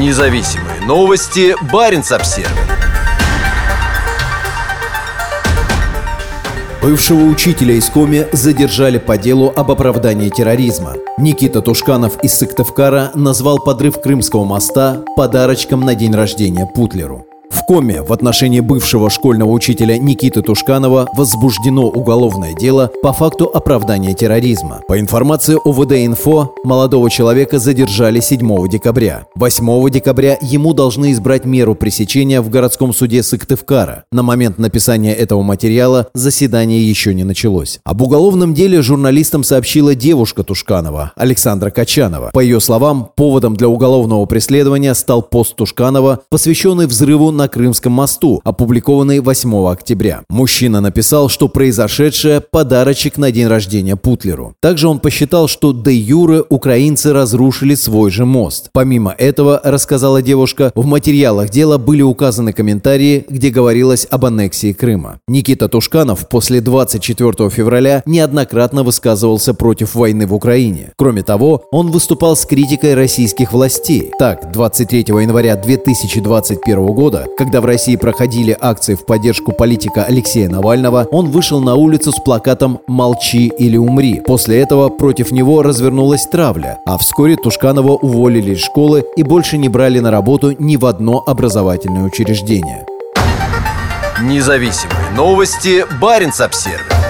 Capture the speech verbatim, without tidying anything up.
Независимые новости. Баренц-Обсервер. Бывшего учителя искоме задержали по делу об оправдании терроризма. Никита Тушканов из Сыктывкара назвал подрыв Крымского моста подарочком на день рождения Путлеру. В коме в отношении бывшего школьного учителя Никиты Тушканова возбуждено уголовное дело по факту оправдания терроризма. По информации О В Д-Инфо, молодого человека задержали седьмого декабря. восьмого декабря ему должны избрать меру пресечения в городском суде Сыктывкара. На момент написания этого материала заседание еще не началось. Об уголовном деле журналистам сообщила девушка Тушканова, Александра Качанова. По ее словам, поводом для уголовного преследования стал пост Тушканова, посвященный взрыву на на Крымском мосту, опубликованный восьмого октября. Мужчина написал, что произошедшее – подарочек на день рождения Путлеру. Также он посчитал, что де юре украинцы разрушили свой же мост. Помимо этого, рассказала девушка, в материалах дела были указаны комментарии, где говорилось об аннексии Крыма. Никита Тушканов после двадцать четвёртого февраля неоднократно высказывался против войны в Украине. Кроме того, он выступал с критикой российских властей. Так, двадцать третьего января две тысячи двадцать первого года, когда в России проходили акции в поддержку политика Алексея Навального, он вышел на улицу с плакатом «Молчи или умри». После этого против него развернулась травля, а вскоре Тушканова уволили из школы и больше не брали на работу ни в одно образовательное учреждение. Независимые новости. Баренц-Обсервер.